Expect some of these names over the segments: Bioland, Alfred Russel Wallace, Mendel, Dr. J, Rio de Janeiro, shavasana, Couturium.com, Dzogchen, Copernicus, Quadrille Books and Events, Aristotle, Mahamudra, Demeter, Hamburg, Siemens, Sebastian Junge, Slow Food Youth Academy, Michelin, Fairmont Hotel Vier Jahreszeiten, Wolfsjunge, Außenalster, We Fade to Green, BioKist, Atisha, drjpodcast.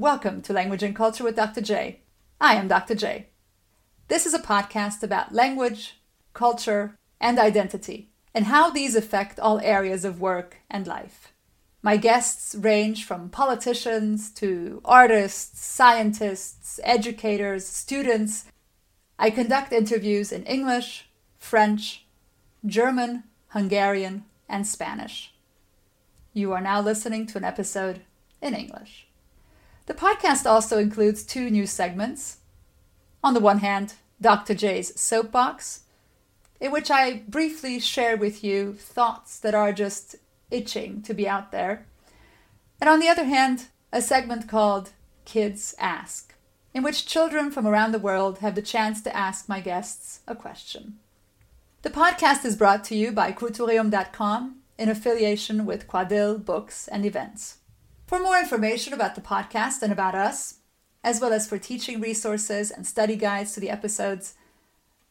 Welcome to Language and Culture with Dr. J. I am Dr. J. This is a podcast about language, culture, and identity, and how these affect all areas of work and life. My guests range from politicians to artists, scientists, educators, students. I conduct interviews in English, French, German, Hungarian, and Spanish. You are now listening to an episode in English. The podcast also includes two new segments. On the one hand, Dr. J's Soapbox, in which I briefly share with you thoughts that are just itching to be out there. And on the other hand, a segment called Kids Ask, in which children from around the world have the chance to ask my guests a question. The podcast is brought to you by Couturium.com in affiliation with Quadrille Books and Events. For more information about the podcast and about us, as well as for teaching resources and study guides to the episodes,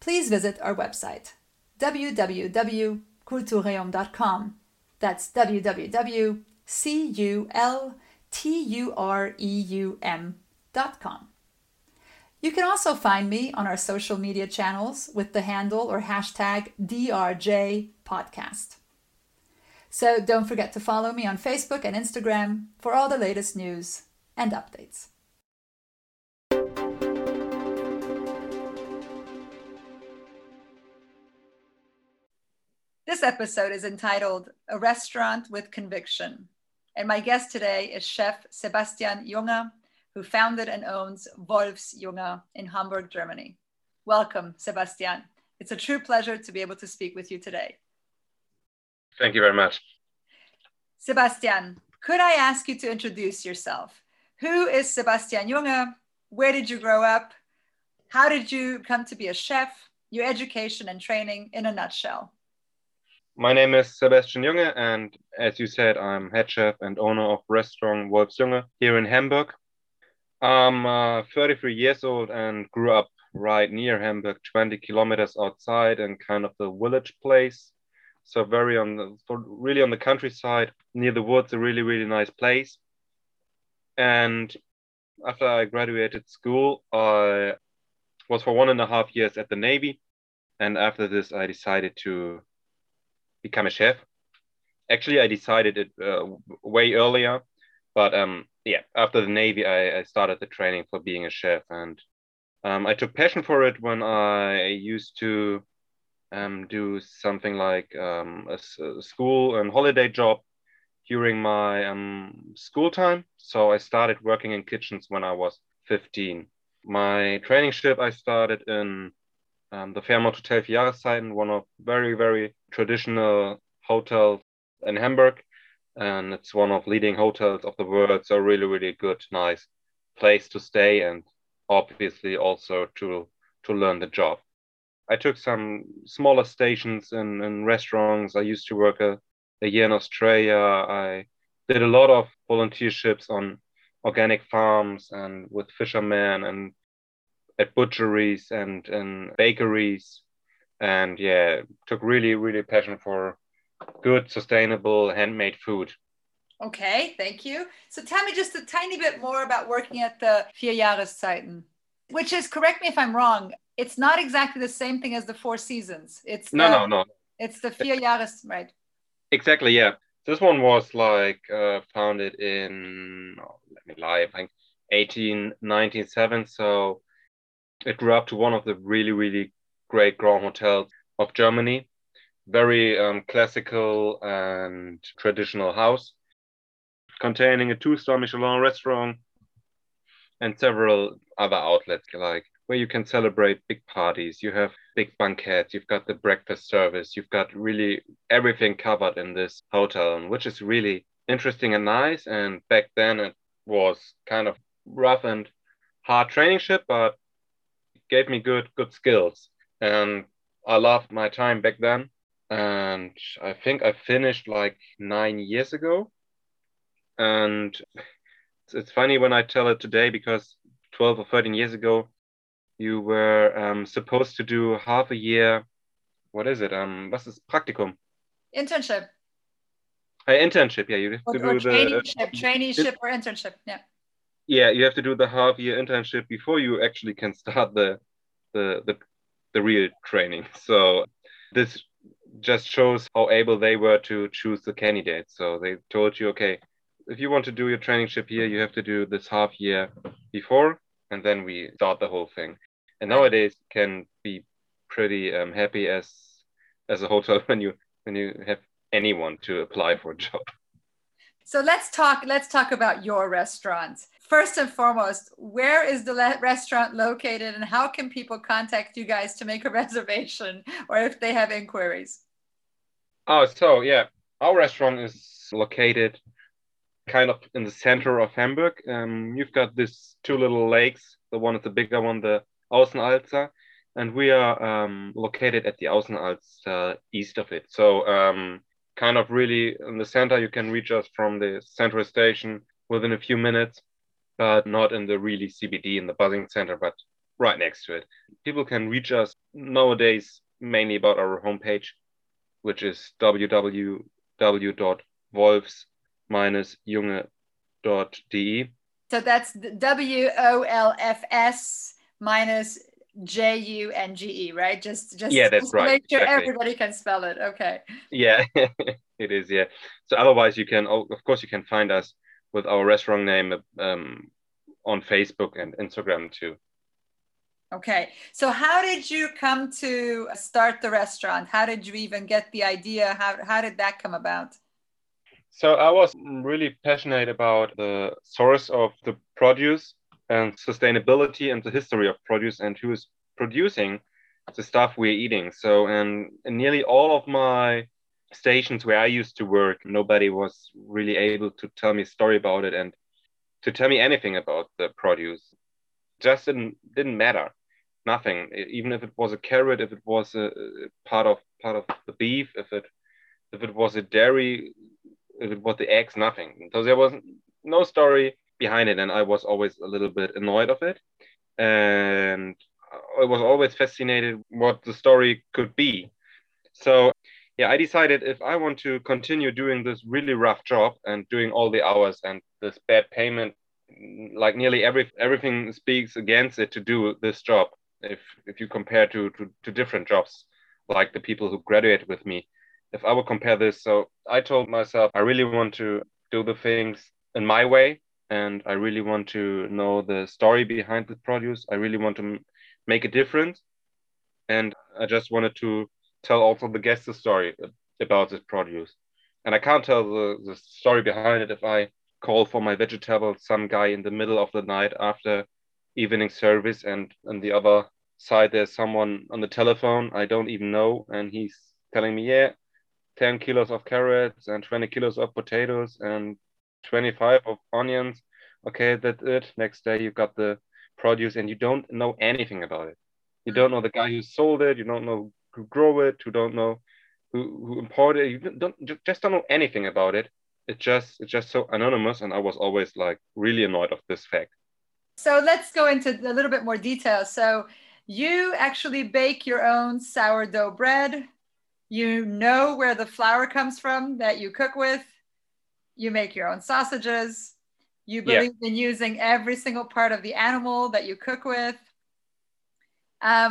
please visit our website, www.couturium.com. That's www.cultureum.com. You can also find me on our social media channels with the handle or hashtag drjpodcast. So don't forget to follow me on Facebook and Instagram for all the latest news and updates. This episode is entitled A Restaurant with Conviction, and my guest today is Chef Sebastian Junge, who founded and owns Wolfsjunge in Hamburg, Germany. Welcome, Sebastian. It's a true pleasure to be able to speak with you today. Thank you very much. Sebastian, could I ask you to introduce yourself? Who is Sebastian Junge? Where did you grow up? How did you come to be a chef? Your education and training in a nutshell. My name is Sebastian Junge, and as you said, I'm head chef and owner of restaurant Wolfsjunge here in Hamburg. I'm 33 years old and grew up right near Hamburg, 20 kilometers outside in kind of the village place. So really on the countryside, near the woods, a really, really nice place. And after I graduated school, I was for 1.5 years at the Navy. And after this, I decided to become a chef. Actually, I decided it way earlier, but after the Navy, I started the training for being a chef, and I took passion for it when I used to do something like a school and holiday job during my school time. So I started working in kitchens when I was 15. My traineeship I started in the Fairmont Hotel Vier Jahreszeiten, one of very, very traditional hotels in Hamburg. And it's one of leading hotels of the world. So really, really good, nice place to stay and obviously also to learn the job. I took some smaller stations in restaurants. I used to work a year in Australia. I did a lot of volunteerships on organic farms and with fishermen and at butcheries and bakeries, and took really, really passion for good, sustainable, handmade food. Okay, thank you. So tell me just a tiny bit more about working at the Vier Jahreszeiten, which is, correct me if I'm wrong, it's not exactly the same thing as the Four Seasons. It's No. It's the Vier Jahreszeiten, right? Exactly, yeah. This one was like founded in, 1897, so it grew up to one of the really, really great grand hotels of Germany. Very classical and traditional house, containing a 2-star Michelin restaurant and several other outlets, like where you can celebrate big parties. You have big banquets. You've got the breakfast service. You've got really everything covered in this hotel, which is really interesting and nice. And back then it was kind of rough and hard traineeship, but gave me good skills, and I loved my time back then. And I think I finished like 9 years ago, and it's funny when I tell it today, because 12 or 13 years ago you were supposed to do half a year, Praktikum? Internship. Internship, yeah. You have to do traineeship or internship, yeah. Yeah, you have to do the half-year internship before you actually can start the real training. So this just shows how able they were to choose the candidates. So they told you, okay, if you want to do your traineeship here, you have to do this half year before, and then we start the whole thing. And nowadays can be pretty happy as a hotel when you have anyone to apply for a job. So let's talk about your restaurants. First and foremost, where is the restaurant located, and how can people contact you guys to make a reservation or if they have inquiries? Oh, so yeah, our restaurant is located kind of in the center of Hamburg. You've got these two little lakes. The one is the bigger one, the Außenalster, and we are located at the Außenalster east of it. So kind of really in the center. You can reach us from the central station within a few minutes, but not in the really CBD in the buzzing center, but right next to it. People can reach us nowadays mainly about our homepage, which is www.wolfs-junge.de. So that's WOLFS-JUNGE, right? Just yeah, that's just right. Make sure exactly. Everybody can spell it. Okay. Yeah, it is. Yeah. So otherwise, you can, of course, you can find us with our restaurant name on Facebook and Instagram too. Okay. So how did you come to start the restaurant? How did you even get the idea? How did that come about? So I was really passionate about the source of the produce and sustainability and the history of produce and who is producing the stuff we're eating. So, and in nearly all of my stations where I used to work, nobody was really able to tell me a story about it and to tell me anything about the produce. Just didn't matter, nothing. Even if it was a carrot, if it was a part of the beef, if it was a dairy, if it was the eggs, nothing. So there was no story behind it, and I was always a little bit annoyed of it, and I was always fascinated what the story could be. So yeah, I decided if I want to continue doing this really rough job and doing all the hours and this bad payment, like nearly everything speaks against it to do this job. If you compare to different jobs, like the people who graduated with me, if I would compare this, so I told myself I really want to do the things in my way. And I really want to know the story behind the produce. I really want to make a difference. And I just wanted to tell also the guests the story about this produce. And I can't tell the story behind it if I call for my vegetables some guy in the middle of the night after evening service, and on the other side there's someone on the telephone I don't even know, and he's telling me, yeah, 10 kilos of carrots and 20 kilos of potatoes and 25 of onions. Okay, that's it. Next day you got the produce and you don't know anything about it. You don't know the guy who sold it. You don't know who grew it. You don't know who imported it. You don't know anything about it. It's just so anonymous, and I was always like really annoyed of this fact. So let's go into a little bit more detail. So you actually bake your own sourdough bread. You know where the flour comes from that you cook with. You make your own sausages. You believe in using every single part of the animal that you cook with.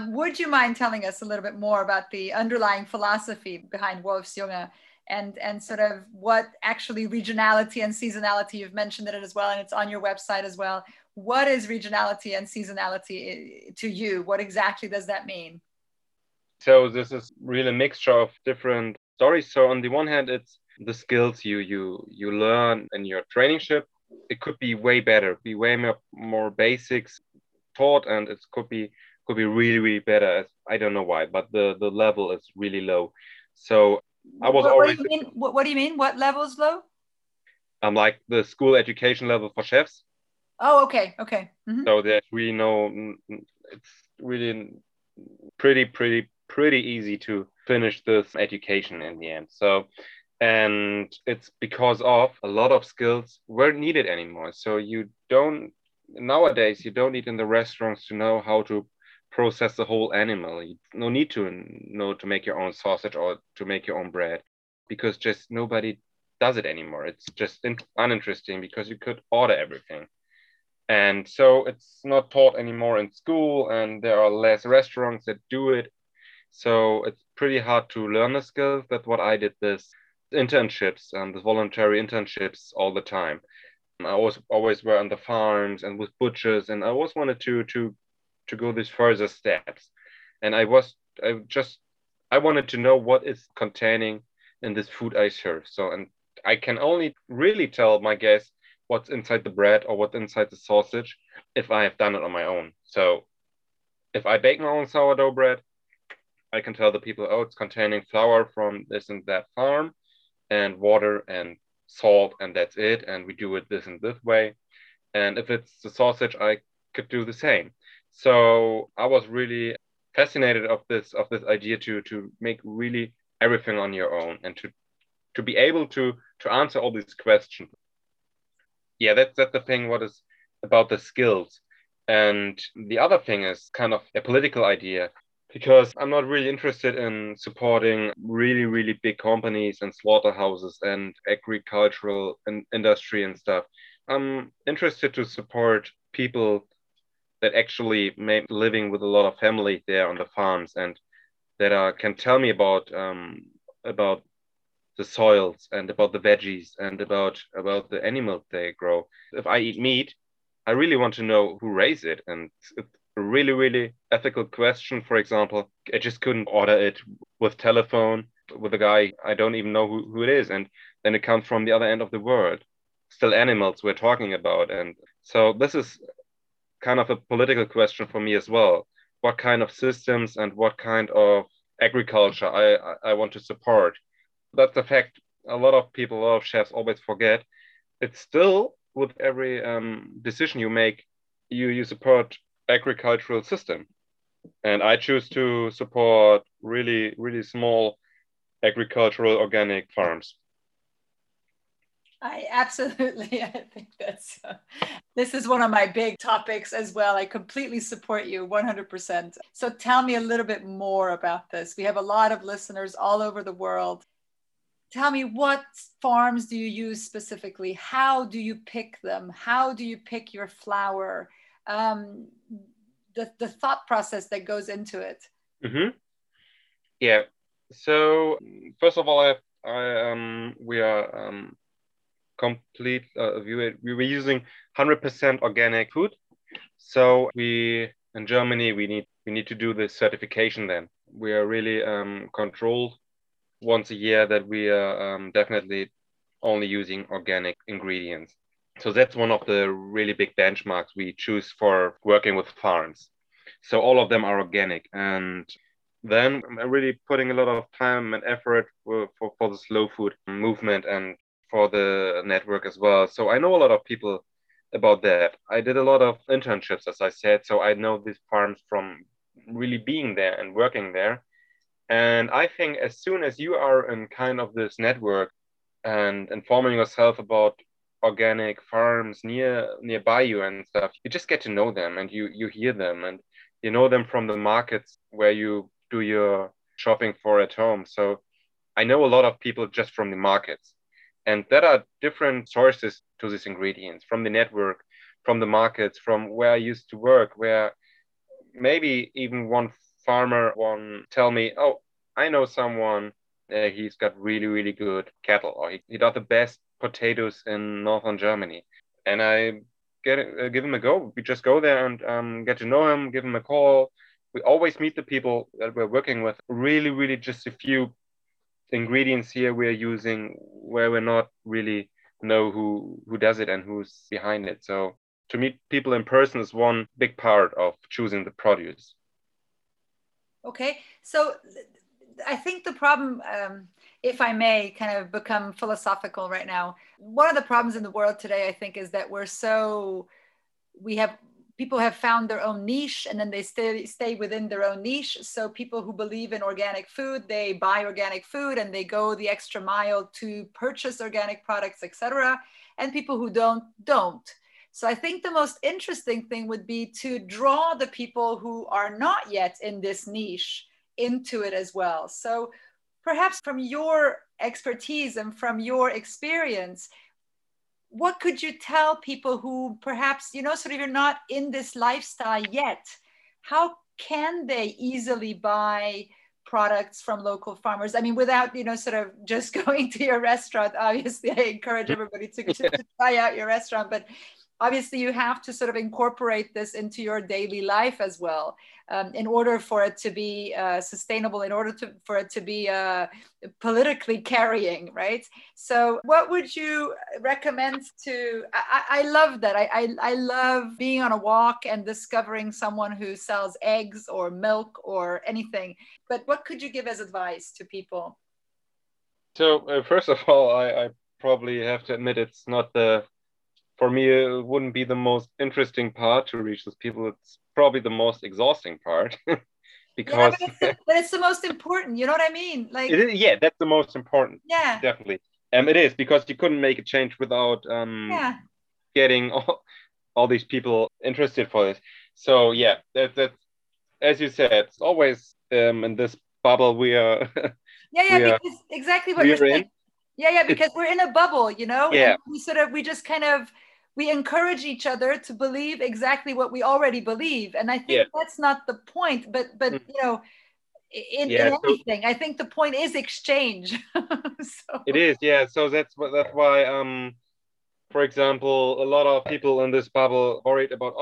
Would you mind telling us a little bit more about the underlying philosophy behind Wolfsjunge and sort of what actually regionality and seasonality, you've mentioned it as well, and it's on your website as well. What is regionality and seasonality to you? What exactly does that mean? So this is really a mixture of different stories. So on the one hand, it's the skills you learn in your traineeship. It could be way better, be way more basics taught, and it could be really, really better. I don't know why, but the level is really low. So I was always... What do you mean? What level is low? Like the school education level for chefs. Oh, okay. Mm-hmm. So there's really it's really pretty easy to finish this education in the end. So... And it's because of a lot of skills weren't needed anymore. So nowadays you don't need in the restaurants to know how to process the whole animal. You no need to know to make your own sausage or to make your own bread, because just nobody does it anymore. It's just uninteresting because you could order everything. And so it's not taught anymore in school, and there are less restaurants that do it. So it's pretty hard to learn the skills. That's what I did, this internships and the voluntary internships all the time. I always were on the farms and with butchers, and I always wanted to go these further steps. And I wanted to know what is containing in this food I serve. So, and I can only really tell my guests what's inside the bread or what's inside the sausage if I have done it on my own. So if I bake my own sourdough bread, I can tell the people, oh, it's containing flour from this and that farm and water and salt, and that's it. And we do it this and this way. And if it's the sausage, I could do the same. So I was really fascinated of this idea to make really everything on your own and to be able to answer all these questions. Yeah, that's the thing, what is about the skills. And the other thing is kind of a political idea, because I'm not really interested in supporting really, really big companies and slaughterhouses and agricultural and industry and stuff. I'm interested to support people that actually make living with a lot of family there on the farms and that can tell me about the soils and about the veggies and about the animals they grow. If I eat meat, I really want to know who raised it. And it's a really, really ethical question. For example, I just couldn't order it with telephone with a guy. I don't even know who it is. And then it comes from the other end of the world. Still animals we're talking about. And so this is kind of a political question for me as well. What kind of systems and what kind of agriculture I want to support? That's a fact a lot of people, a lot of chefs always forget. It's still with every decision you make, you support agricultural system. And I choose to support really, really small agricultural organic farms. I think that's, this is one of my big topics as well. I completely support you 100%. So tell me a little bit more about this. We have a lot of listeners all over the world. Tell me, what farms do you use specifically? How do you pick them? How do you pick your flour? The thought process that goes into it. Mm-hmm. Yeah. So first of all, we are complete. We were using 100% organic food. So in Germany we need to do the certification. Then we are really controlled once a year that we are definitely only using organic ingredients. So that's one of the really big benchmarks we choose for working with farms. So all of them are organic. And then I'm really putting a lot of time and effort for the slow food movement and for the network as well. So I know a lot of people about that. I did a lot of internships, as I said. So I know these farms from really being there and working there. And I think as soon as you are in kind of this network and informing yourself about organic farms nearby you and stuff, you just get to know them and you hear them and you know them from the markets where you do your shopping for at home. So I know a lot of people just from the markets. And there are different sources to these ingredients, from the network, from the markets, from where I used to work, where maybe even one farmer one tell me, oh, I know someone, he's got really, really good cattle, or he does the best potatoes in northern Germany. And I give him a go. We just go there and get to know him, give him a call. We always meet the people that we're working with. Really, really just a few ingredients here we're using where we're not really know who does it and who's behind it. So to meet people in person is one big part of choosing the produce. Okay, so I think the problem, if I may kind of become philosophical right now, one of the problems in the world today, I think, is that people have found their own niche and then they stay within their own niche. So people who believe in organic food, they buy organic food and they go the extra mile to purchase organic products, etc. And people who don't. So I think the most interesting thing would be to draw the people who are not yet in this niche into it as well. So perhaps from your expertise and from your experience, what could you tell people who perhaps, you know, sort of you're not in this lifestyle yet? How can they easily buy products from local farmers? I mean, without, you know, sort of just going to your restaurant, obviously, I encourage everybody to try out your restaurant, but obviously you have to sort of incorporate this into your daily life as well, in order for it to be sustainable, in order to, for it to be politically carrying, right? So what would you recommend to, I love that. I love being on a walk and discovering someone who sells eggs or milk or anything, but what could you give as advice to people? So first of all, I probably have to admit it's not the, for me, it wouldn't be the most interesting part to reach those people. It's probably the most exhausting part because. Yeah, but it's the most important. You know what I mean? Like. It is, yeah, that's the most important. Yeah, definitely. It is because you couldn't make a change without getting all these people interested for this. So yeah, that as you said, it's always in this bubble we are. Because exactly what you're saying. Yeah, because we're in a bubble, you know. Yeah. And we encourage each other to believe exactly what we already believe. And I think that's not the point, but you know, in anything, I think the point is exchange. So. It is, yeah. So that's why, for example, a lot of people in this bubble worried about,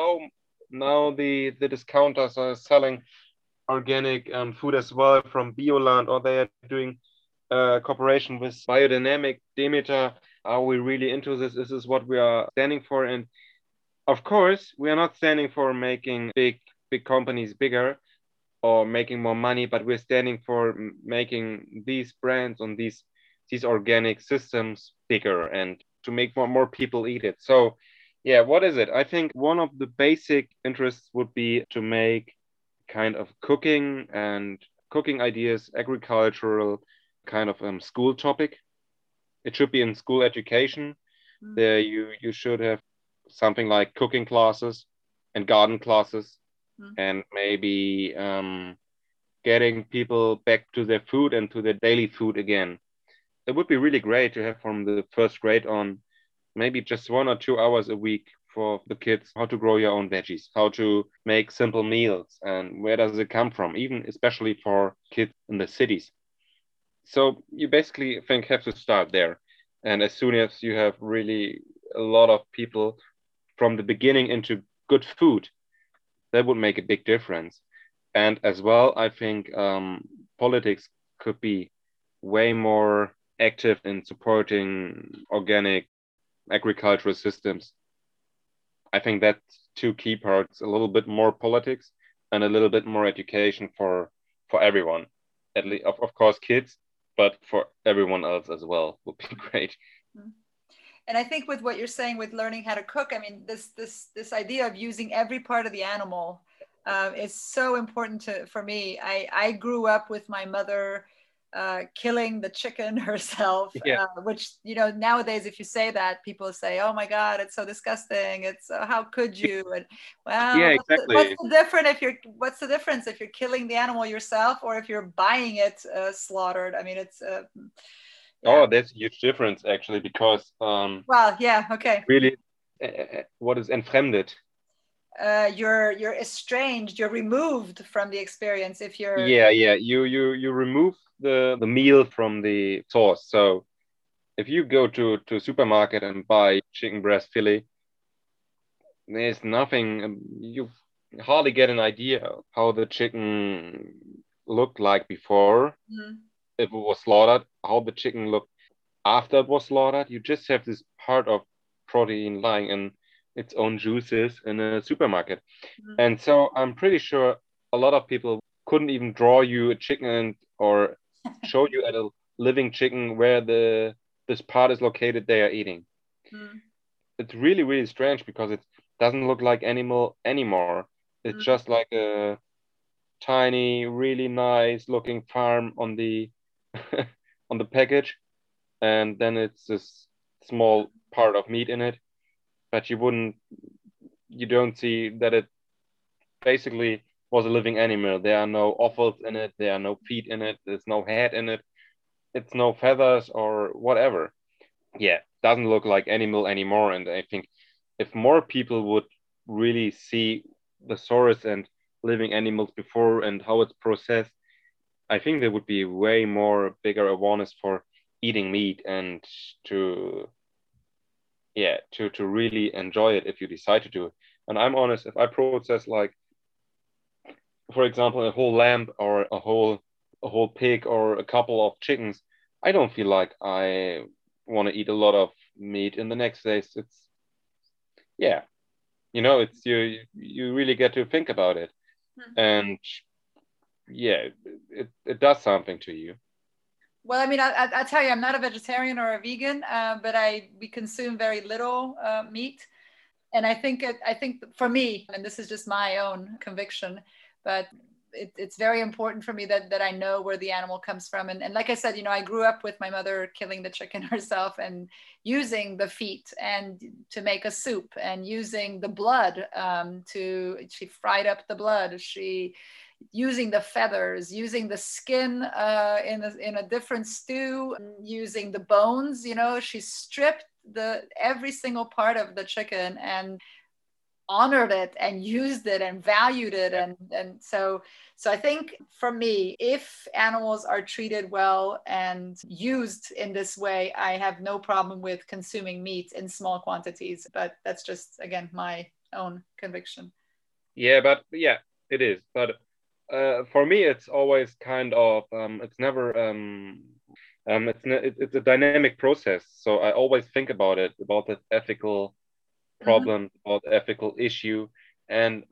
now the discounters are selling organic food as well from Bioland, or they are doing cooperation with biodynamic Demeter. Are we really into this? Is this what we are standing for? And of course, we are not standing for making big companies bigger or making more money, but we're standing for making these brands on these organic systems bigger and to make more people eat it. So yeah, what is it? I think one of the basic interests would be to make kind of cooking ideas, agricultural kind of school topic. It should be in school education. There you should have something like cooking classes and garden classes, and maybe getting people back to their food and to their daily food again. It would be really great to have from the first grade on, maybe just 1 or 2 hours a week for the kids, how to grow your own veggies, how to make simple meals, and where does it come from, even especially for kids in the cities. So you basically have to start there. And as soon as you have really a lot of people from the beginning into good food, that would make a big difference. And as well, I think politics could be way more active in supporting organic agricultural systems. I think that's two key parts, a little bit more politics and a little bit more education for everyone, at least, of course, kids, but for everyone else as well would be great. And I think with what you're saying with learning how to cook, I mean, this idea of using every part of the animal is so important for me. I grew up with my mother killing the chicken herself, which, you know, nowadays, if you say that, people say, oh my God, it's so disgusting. It's how could you? And well, yeah, exactly. What's the difference if you're killing the animal yourself or if you're buying it slaughtered? I mean, it's. Oh, that's a huge difference actually, because. Really, what is enfremdet? You're estranged. You're removed from the experience if you're. You remove the meal from the source. So if you go to supermarket and buy chicken breast fillet, there's nothing, you hardly get an idea of how the chicken looked like before it was slaughtered, how the chicken looked after it was slaughtered. You just have this part of protein lying in its own juices in a supermarket. And so I'm pretty sure a lot of people couldn't even draw you a chicken or show you at a living chicken where this part is located they are eating. It's really, really strange because it doesn't look like animal anymore. It's just like a tiny, really nice looking farm on the on the package. And then it's this small part of meat in it. But you don't see that it basically was a living animal. There are no offals in it. There are no feet in it. There's no head in it. It's no feathers or whatever. Yeah, doesn't look like animal anymore. And I think if more people would really see the source and living animals before and how it's processed, I think there would be way more bigger awareness for eating meat and to really enjoy it if you decide to do it. And I'm honest, if I process, like, for example, a whole lamb or a whole pig or a couple of chickens, I don't feel like I want to eat a lot of meat in the next days. It's, yeah, you know, it's you really get to think about it. Mm-hmm. And yeah, it does something to you. Well, I mean, I tell you, I'm not a vegetarian or a vegan, but we consume very little meat. And I think for me, and this is just my own conviction, but it's very important for me that I know where the animal comes from. And like I said, you know, I grew up with my mother killing the chicken herself and using the feet and to make a soup, and using the blood she fried up the blood. She using the feathers, using the skin in a different stew, using the bones. You know, she stripped every single part of the chicken and honored it and used it and valued it. And so I think for me, if animals are treated well and used in this way, I have no problem with consuming meat in small quantities. But that's just, again, my own conviction. Yeah, but yeah, it is. But for me, it's always kind of, it's never, it's a dynamic process. So I always think about it, about that ethical problem, mm-hmm. about ethical issue, and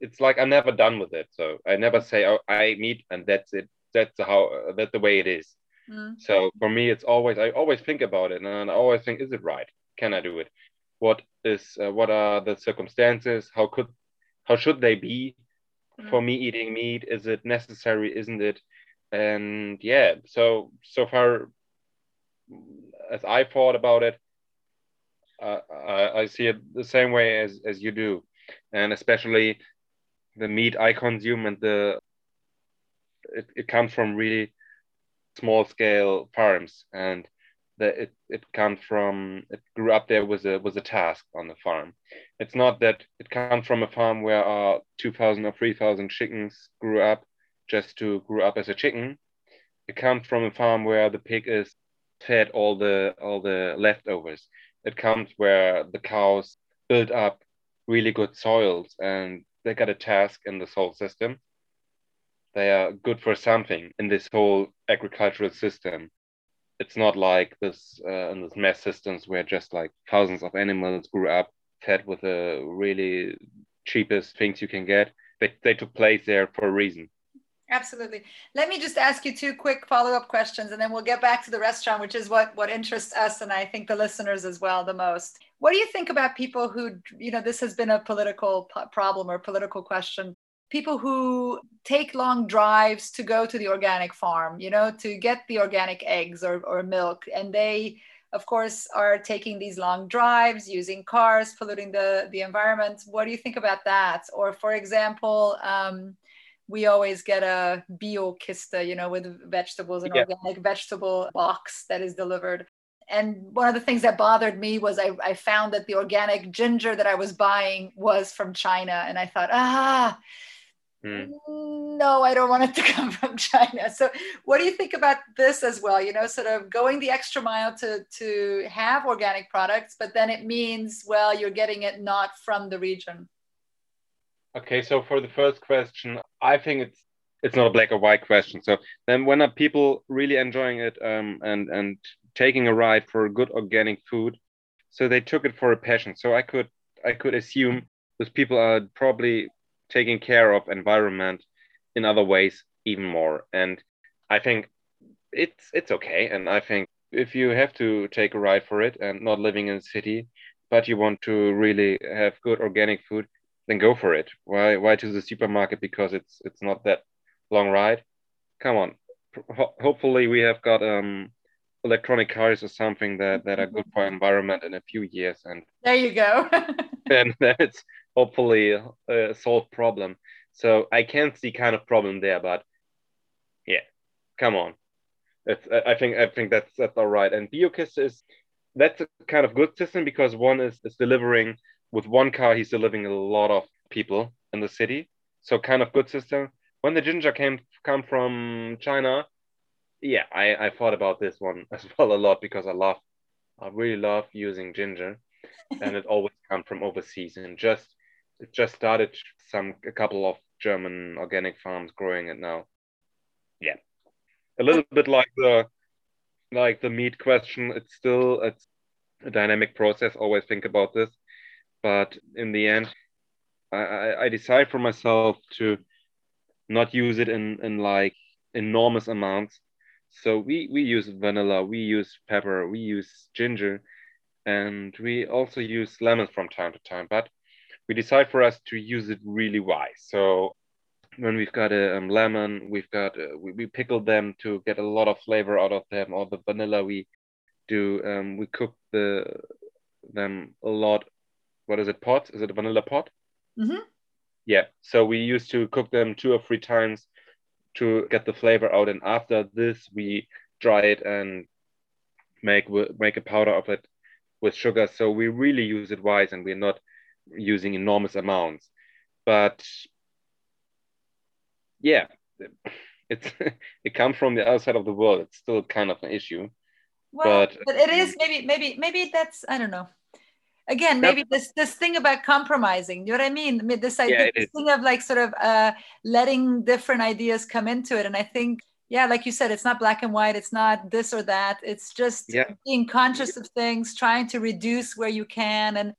it's like I'm never done with it. So I never say, oh, I meet and that's it. That's the way it is. Mm-hmm. So for me, it's always, I always think about it, and I always think, is it right? Can I do it? What are the circumstances? How should they be? For me, eating meat, is it necessary? Isn't it? And yeah, so far as I thought about it, I see it the same way as you do, and especially the meat I consume and it comes from really small scale farms, and it grew up there was a task on the farm. It's not that it comes from a farm where 2,000 or 3,000 chickens grew up just to grow up as a chicken. It comes from a farm where the pig is fed all the leftovers. It comes where the cows build up really good soils, and they got a task in the soil system. They are good for something in this whole agricultural system. It's not like this in this mass systems where just like thousands of animals grew up fed with the really cheapest things you can get. They took place there for a reason. Absolutely. Let me just ask you two quick follow-up questions, and then we'll get back to the restaurant, which is what interests us, and I think the listeners as well, the most. What do you think about people who, you know, this has been a political problem or political question, people who take long drives to go to the organic farm, you know, to get the organic eggs or milk, and they, of course, are taking these long drives, using cars, polluting the environment. What do you think about that? Or, for example, we always get a BioKist, you know, with vegetables, an organic vegetable box that is delivered. And one of the things that bothered me was I found that the organic ginger that I was buying was from China. And I thought, no, I don't want it to come from China. So what do you think about this as well? You know, sort of going the extra mile to have organic products, but then it means, well, you're getting it not from the region. Okay, so for the first question, I think it's not a black or white question. So then when are people really enjoying it and taking a ride for good organic food? So they took it for a passion. So I could assume those people are probably taking care of environment in other ways even more. And I think it's okay. And I think if you have to take a ride for it and not living in a city, but you want to really have good organic food, then go for it. Why to the supermarket because it's not that long ride? Come on. Hopefully we have got electronic cars or something that are good for environment in a few years. And there you go. And that's hopefully a solved problem. So I can see kind of problem there, but yeah, come on. I think that's all right. And BioKist is that's a kind of good system, because one is delivering with one car, he's delivering a lot of people in the city. So kind of good system. When the ginger come from China, yeah, I thought about this one as well a lot, because I really love using ginger, and it always comes from overseas, and it just started a couple of German organic farms growing it now. Yeah, a little bit like the meat question. It's a dynamic process. Always think about this, but in the end, I decide for myself to not use it in like enormous amounts. So we use vanilla, we use pepper, we use ginger, and we also use lemon from time to time. But we decide for us to use it really wise. So when we've got a lemon, we pickle them to get a lot of flavor out of them. Or the vanilla, we do we cook them a lot. What is it? Pot? Is it a vanilla pot? Mm-hmm. Yeah. So we used to cook them 2 or 3 times to get the flavor out, and after this we dry it and make a powder of it with sugar. So we really use it wise, and we're not using enormous amounts. But yeah, it comes from the other side of the world. It's still kind of an issue. Well, but it is maybe that's, I don't know. Again, maybe this thing about compromising, you know what I mean? This idea, this thing of like sort of letting different ideas come into it. And I think, yeah, like you said, it's not black and white. It's not this or that. It's just being conscious of things, trying to reduce where you can. And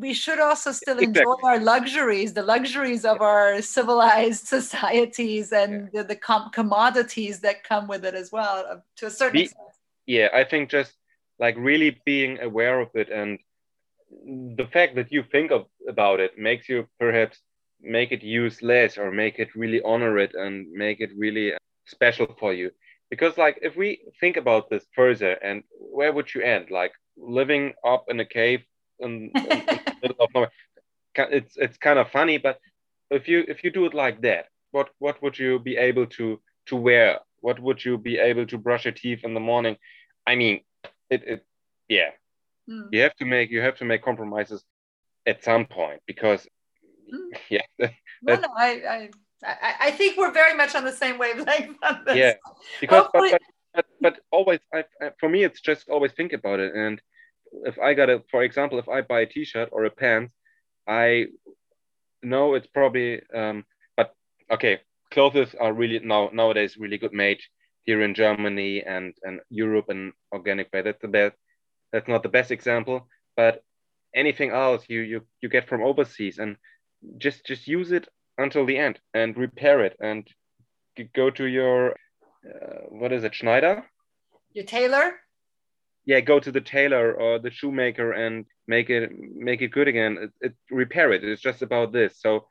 we should also still enjoy our luxuries, the luxuries of our civilized societies, and the commodities that come with it as well, to a certain extent. Yeah, I think just like really being aware of it, and the fact that you think about it makes you perhaps make it use less, or make it really honor it and make it really special for you. Because like, if we think about this further, and where would you end? Like living up in a cave in the middle of nowhere. It's kind of funny, but if you do it like that, what would you be able to wear? What would you be able to brush your teeth in the morning? I mean, yeah. You have to make compromises at some point, because I think we're very much on the same wavelength on this. Yeah, because but always, for me, it's just always think about it. And if I for example, if I buy a T-shirt or a pants, I know it's probably but okay, clothes are really nowadays really good made here in Germany and Europe and organic way. That's not the best example, but anything else you get from overseas, and just use it until the end and repair it, and go to your Schneider? Your tailor? Yeah, go to the tailor or the shoemaker and make it good again. Repair it. It's just about this. So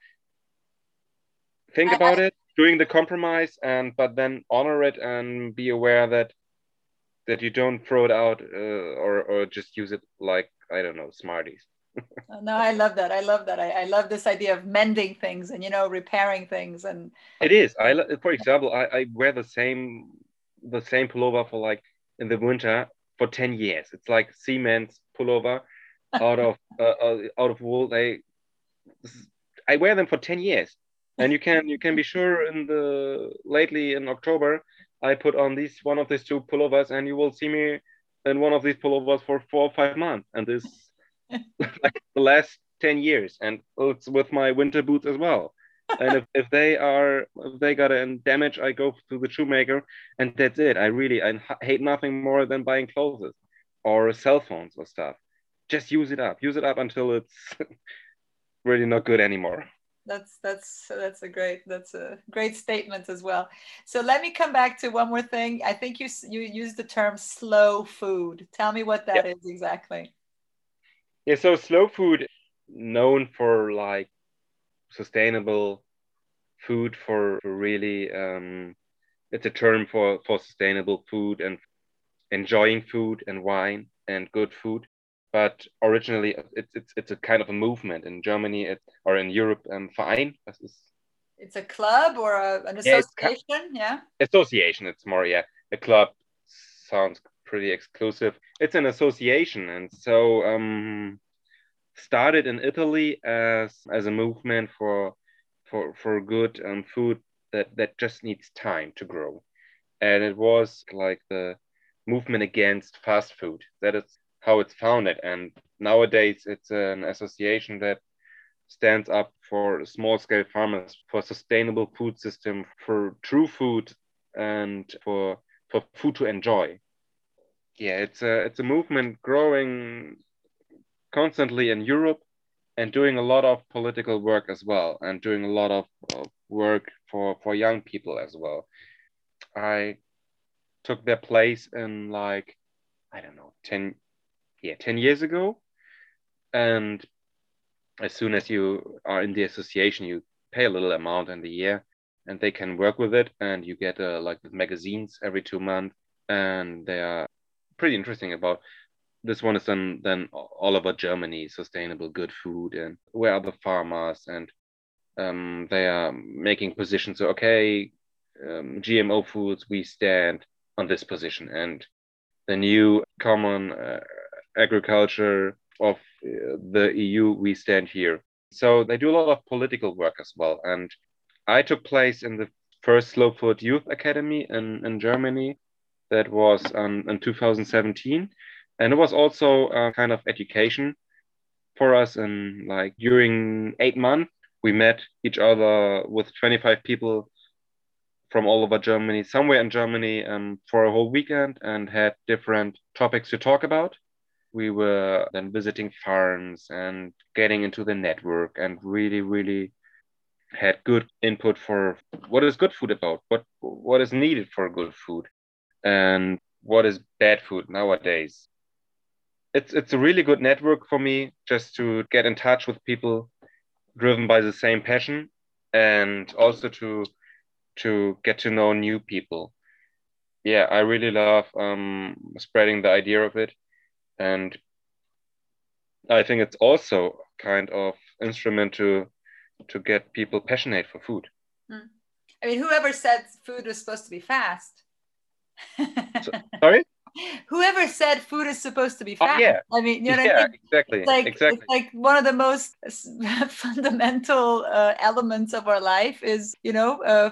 think about it, doing the compromise, but then honor it and be aware that you don't throw it out or just use it like, I don't know, Smarties. No, I love that. I love this idea of mending things and, repairing things. And it is. For example, I wear the same pullover for like in the winter for 10 years. It's like Siemens pullover out of wool. I wear them for 10 years. And you can be sure lately in October, I put on one of these 2 pullovers, and you will see me in one of these pullovers for 4 or 5 months. And this like the last 10 years, and it's with my winter boots as well. And if they got a damage, I go to the shoemaker, and that's it. I hate nothing more than buying clothes or cell phones or stuff. Just use it up until it's really not good anymore. That's a great statement as well. So let me come back to one more thing. I think you used the term slow food. Tell me what that is exactly. Yeah, so slow food, known for like sustainable food, for really it's a term for sustainable food and enjoying food and wine and good food. But originally, it's a kind of a movement in Germany or in Europe. Verein. It's a club or an association, Association. It's more a club. Sounds pretty exclusive. It's an association, and so started in Italy as a movement for good food that just needs time to grow. And it was like the movement against fast food. That is how it's founded. And nowadays it's an association that stands up for small-scale farmers, for sustainable food system, for true food, and for food to enjoy. Yeah, it's a movement growing constantly in Europe and doing a lot of political work as well, and doing a lot of work for young people as well. I took their place in 10 years ago. And as soon as you are in the association, you pay a little amount in the year and they can work with it. And you get magazines every 2 months, and they are pretty interesting about. This one is then all over Germany, sustainable good food, and where are the farmers, and they are making positions. So, okay, GMO foods, we stand on this position, and the new common agriculture of the EU, we stand here. So they do a lot of political work as well. And I took place in the first Slow Food Youth Academy in Germany. That was in 2017. And it was also a kind of education for us. And during 8 months, we met each other with 25 people from all over Germany, somewhere in Germany, for a whole weekend, and had different topics to talk about. We were then visiting farms and getting into the network, and really, really had good input for what is good food about, what is needed for good food, and what is bad food nowadays. It's a really good network for me, just to get in touch with people driven by the same passion, and also to get to know new people. Yeah, I really love spreading the idea of it. And I think it's also kind of instrument to get people passionate for food. Mm. I mean, whoever said food was supposed to be fast. Sorry? Whoever said food is supposed to be fast. Oh, yeah. I mean, you know what I mean? Exactly. Exactly. It's like one of the most fundamental elements of our life is,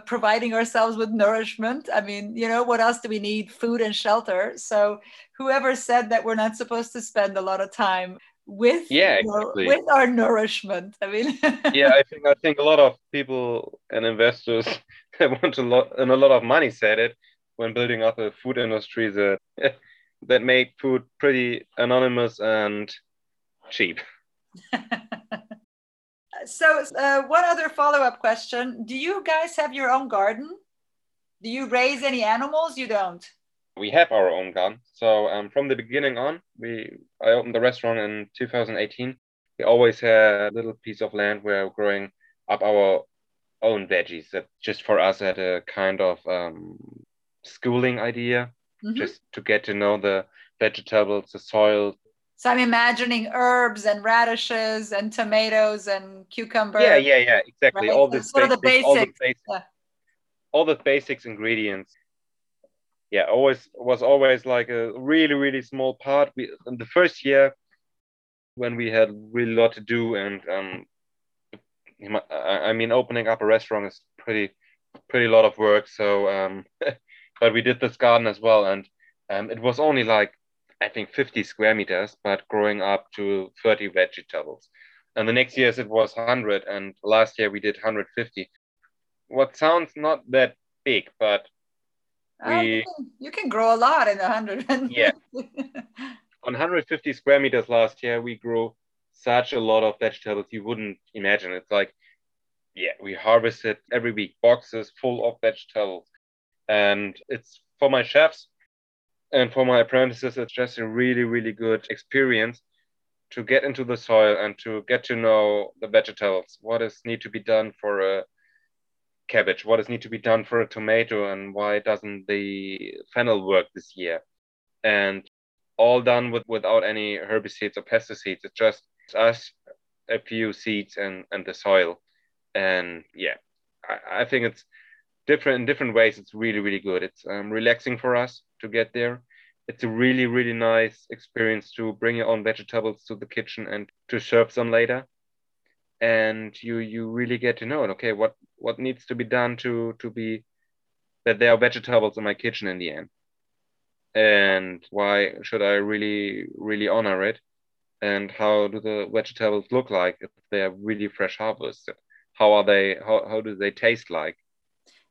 providing ourselves with nourishment. I mean, what else do we need? Food and shelter. So whoever said that we're not supposed to spend a lot of time with, with our nourishment. I mean, yeah, I think a lot of people and investors that want a lot of money said it when building up a food industry that made food pretty anonymous and cheap. So one other follow-up question. Do you guys have your own garden? Do you raise any animals? You don't? We have our own garden. So from the beginning on, I opened the restaurant in 2018. We always had a little piece of land where we're growing up our own veggies. That just for us had a kind of schooling idea. Mm-hmm. Just to get to know the vegetables, the soil. So I'm imagining herbs and radishes and tomatoes and cucumbers. Yeah, exactly. Right? All the basics. All the basics ingredients. Yeah, always like a really, really small part. In the first year, when we had really lot to do, and I mean, opening up a restaurant is pretty lot of work. So. But we did this garden as well, and it was only 50 square meters, but growing up to 30 vegetables. And the next years it was 100, and last year we did 150. What sounds not that big, but you can grow a lot in 100. Yeah. On 150 square meters last year, we grew such a lot of vegetables you wouldn't imagine. It's we harvested every week boxes full of vegetables. And it's for my chefs and for my apprentices, it's just a really, really good experience to get into the soil and to get to know the vegetables. What is need to be done for a cabbage? What is need to be done for a tomato? And why doesn't the fennel work this year? And all done without any herbicides or pesticides. It's just us, a few seeds and the soil. And I think it's different in different ways. It's really, really good. It's relaxing for us to get there, it's a really, really nice experience to bring your own vegetables to the kitchen and to serve them later. And you really get to know, okay, what needs to be done to be that there are vegetables in my kitchen in the end. And why should I really, really honor it? And how do the vegetables look like if they're really fresh harvested? How are they? How do they taste like?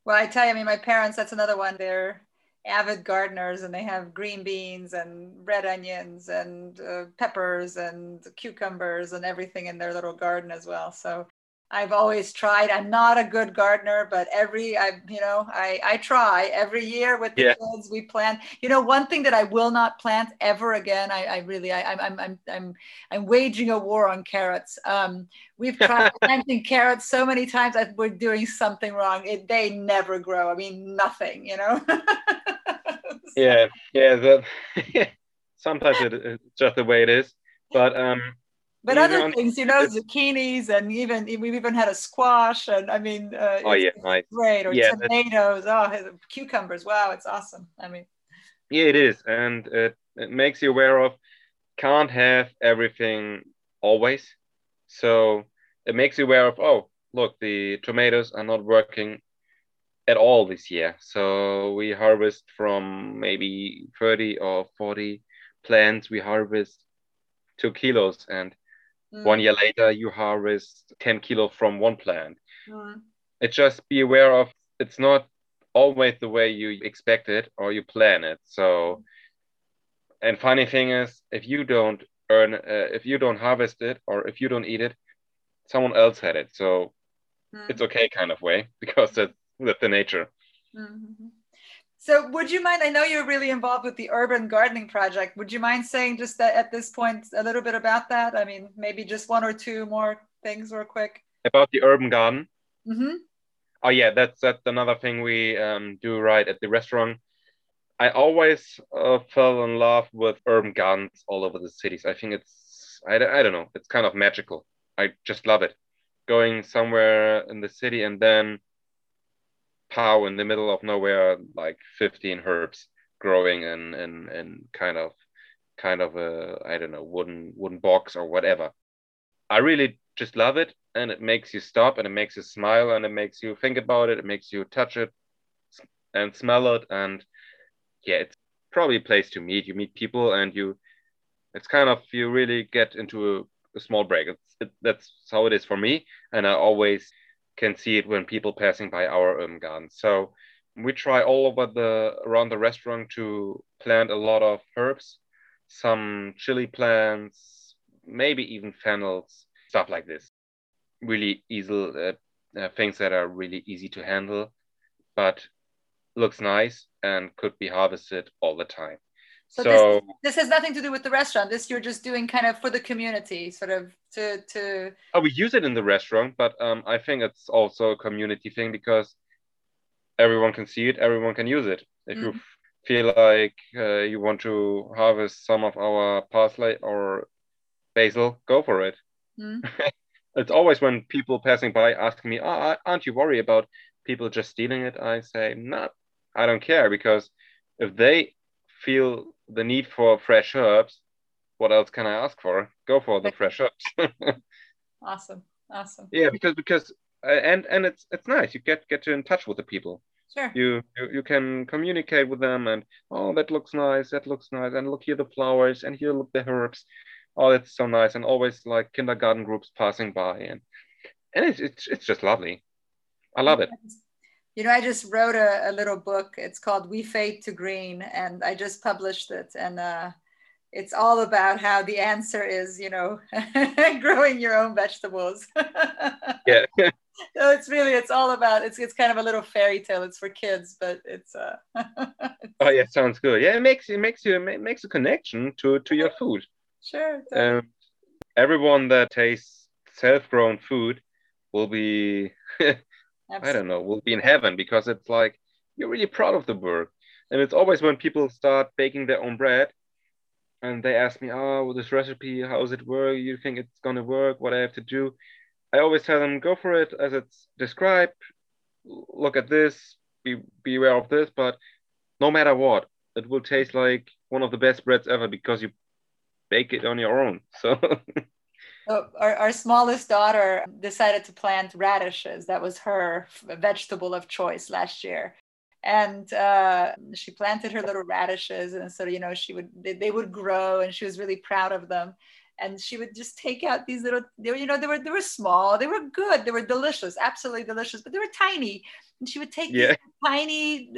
Well, I tell you, I mean, my parents, that's another one. They're avid gardeners, and they have green beans and red onions and peppers and cucumbers and everything in their little garden as well. So I've always tried. I'm not a good gardener, but I try every year with the kids. We plant. You know, one thing that I will not plant ever again. I'm waging a war on carrots. We've tried planting carrots so many times. We're doing something wrong. They never grow. I mean, nothing. You know. Sometimes it's just the way it is, but. But other things, zucchinis, and we've even had a squash, and I mean, great, or tomatoes, cucumbers, wow, it's awesome. I mean, yeah, it is, and it makes you aware of can't have everything always. So it makes you aware of, oh, look, the tomatoes are not working at all this year. So we harvest from maybe 30 or 40 plants. We harvest 2 kilos, and 1 year later you harvest 10 kilo from one plant. It's just be aware of it's not always the way you expect it or you plan it. So, and funny thing is, if you don't harvest it or if you don't eat it, someone else had it. So it's okay kind of way, because that's the nature. Mm-hmm. So would you mind, I know you're really involved with the Urban Gardening Project. Would you mind saying just that at this point a little bit about that? I mean, maybe just one or two more things real quick. About the urban garden? Mm-hmm. Oh, yeah, that's another thing we do right at the restaurant. I always fell in love with urban gardens all over the cities. I think I don't know, it's kind of magical. I just love it. Going somewhere in the city and then pow, in the middle of nowhere, like 15 herbs growing in kind of a, I don't know, wooden box or whatever. I really just love it, and it makes you stop, and it makes you smile, and it makes you think about it. It makes you touch it and smell it, and yeah, it's probably a place to meet. You meet people, and it's kind of, you really get into a small break. That's how it is for me, and I always can see it when people passing by our urban garden. So we try all over around the restaurant to plant a lot of herbs, some chili plants, maybe even fennels, stuff like this. Really easy things that are really easy to handle, but looks nice and could be harvested all the time. So this has nothing to do with the restaurant. This you're just doing kind of for the community, sort of to. Oh, we use it in the restaurant, but I think it's also a community thing, because everyone can see it, everyone can use it. If you feel like you want to harvest some of our parsley or basil, go for it. It's always when people passing by ask me, aren't you worried about people just stealing it? I say, no, I don't care, because if they feel the need for fresh herbs, what else can I ask for? Go for the fresh herbs. awesome Yeah, because and it's nice. You get to in touch with the people. Sure. You can communicate with them, and oh, that looks nice, and look, here the flowers, and here look the herbs, oh, that's so nice. And always like kindergarten groups passing by, and it's just lovely. I love it. You know, I just wrote a little book. It's called We Fade to Green, and I just published it. And it's all about how the answer is, growing your own vegetables. Yeah. So it's all about, it's kind of a little fairy tale. It's for kids, but it's. Oh yeah, sounds good. Yeah, it makes a connection to your food. Sure. Totally. Everyone that tastes self-grown food will be. Absolutely. I don't know, we'll be in heaven, because it's like, you're really proud of the work. And it's always when people start baking their own bread and they ask me, well, this recipe, how does it work? You think it's going to work? What I have to do? I always tell them, go for it as it's described. Look at this, be aware of this, but no matter what, it will taste like one of the best breads ever because you bake it on your own. So our smallest daughter decided to plant radishes. That was her vegetable of choice last year. And she planted her little radishes. And so, you know, they would grow, and she was really proud of them. And she would just take out these little, they were small, they were good, they were delicious, absolutely delicious, but they were tiny. And she would take these tiny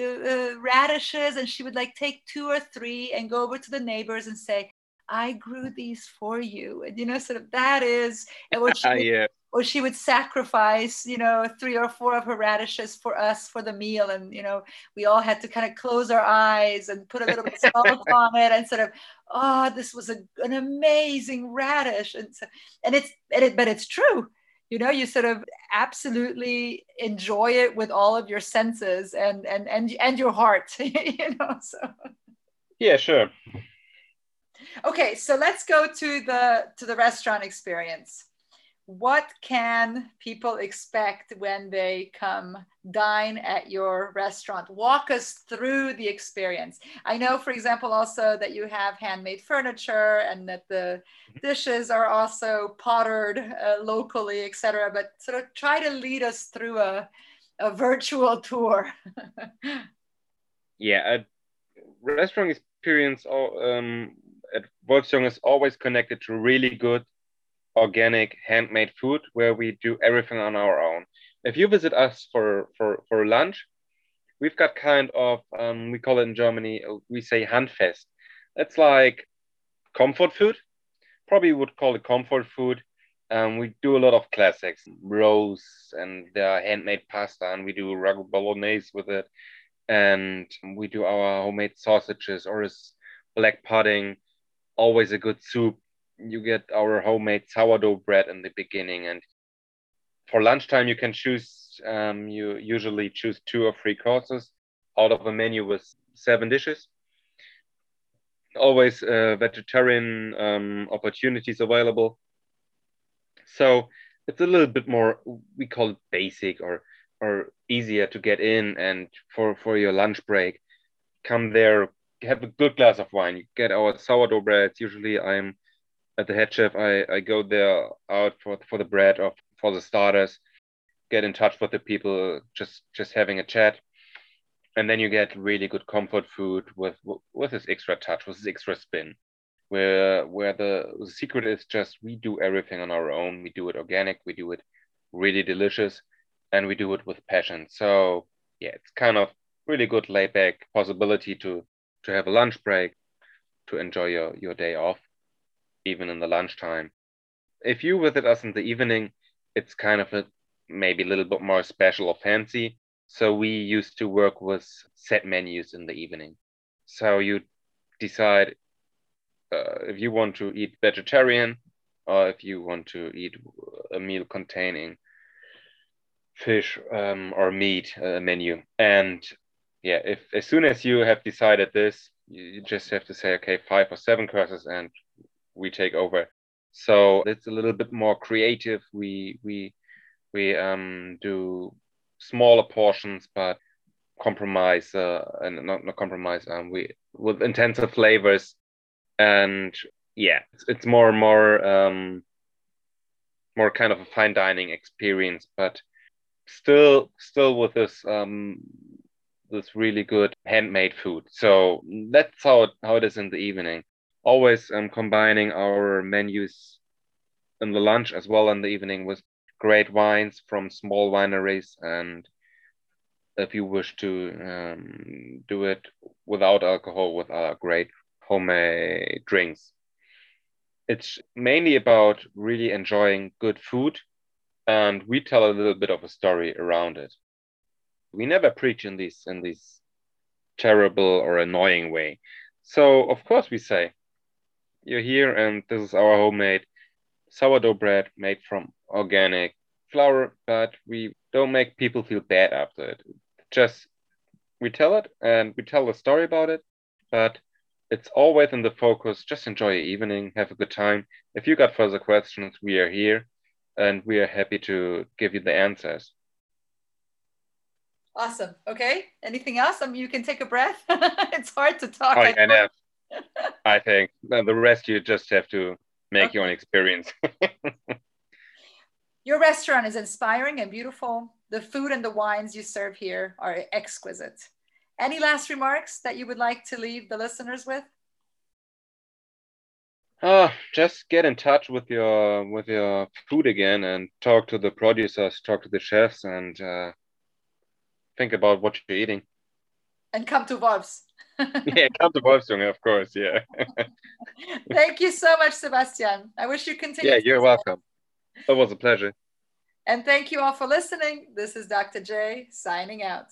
radishes, and she would like take 2 or 3 and go over to the neighbors and say, I grew these for you. And, you know, sort of that is, and what she or she would sacrifice, you know, 3 or 4 of her radishes for us for the meal. And, you know, we all had to kind of close our eyes and put a little bit of salt on it and sort of, oh, this was an amazing radish. And so, but it's true. You know, you sort of absolutely enjoy it with all of your senses and your heart, you know, so. Yeah, sure. Okay, so let's go to the restaurant experience. What can people expect when they come dine at your restaurant? Walk us through the experience. I know, for example, also that you have handmade furniture and that the dishes are also pottered locally, etc. But sort of try to lead us through a virtual tour. Yeah, a restaurant experience at Wolfsjunge is always connected to really good organic handmade food, where we do everything on our own. If you visit us for lunch, we've got kind of, we call it in Germany, we say Handfest. That's like comfort food, probably would call it comfort food. We do a lot of classics, rolls and handmade pasta, and we do ragu bolognese with it. And we do our homemade sausages, or is black pudding, always a good soup. You get our homemade sourdough bread in the beginning, and for lunchtime you can choose, you usually choose 2 or 3 courses out of a menu with 7 dishes. Always vegetarian opportunities available. So it's a little bit more, we call it basic or easier to get in, and for your lunch break, come there, have a good glass of wine. You get our sourdough breads. Usually I'm at the head chef, I go there out for the bread or for the starters, get in touch with the people, just having a chat. And then you get really good comfort food with this extra touch, with this extra spin, where the secret is just, we do everything on our own. We do it organic, we do it really delicious, and we do it with passion. So yeah, it's kind of really good laid back possibility to have a lunch break, to enjoy your day off, even in the lunchtime. If you visit us in the evening, it's kind of maybe a little bit more special or fancy. So we used to work with set menus in the evening. So you decide if you want to eat vegetarian, or if you want to eat a meal containing fish or meat menu. And yeah, if as soon as you have decided this, you just have to say, okay, 5 or 7 courses, and we take over. So it's a little bit more creative. We do smaller portions, but compromise and not compromise. We with intensive flavors, and yeah, it's more and more more kind of a fine dining experience, but still with this this really good handmade food. So that's how it is in the evening. Always combining our menus in the lunch as well in the evening with great wines from small wineries. And if you wish to do it without alcohol, with our great homemade drinks. It's mainly about really enjoying good food, and we tell a little bit of a story around it. We never preach in this terrible or annoying way. So of course we say, you're here, and this is our homemade sourdough bread made from organic flour, but we don't make people feel bad after it. Just we tell it, and we tell a story about it, but it's always in the focus. Just enjoy your evening, have a good time. If you got further questions, we are here, and we are happy to give you the answers. Awesome. Okay. Anything else? I mean, you can take a breath. It's hard to talk. Oh, yeah, I think the rest you just have to make your own experience. Your restaurant is inspiring and beautiful. The food and the wines you serve here are exquisite. Any last remarks that you would like to leave the listeners with? Just get in touch with your food again, and talk to the producers, talk to the chefs, and think about what you're eating. And come to Wolfs. Come to Wolfsjunge, of course. Yeah. Thank you so much, Sebastian. I wish you continued. Yeah, you're welcome. It was a pleasure. And thank you all for listening. This is Dr. J signing out.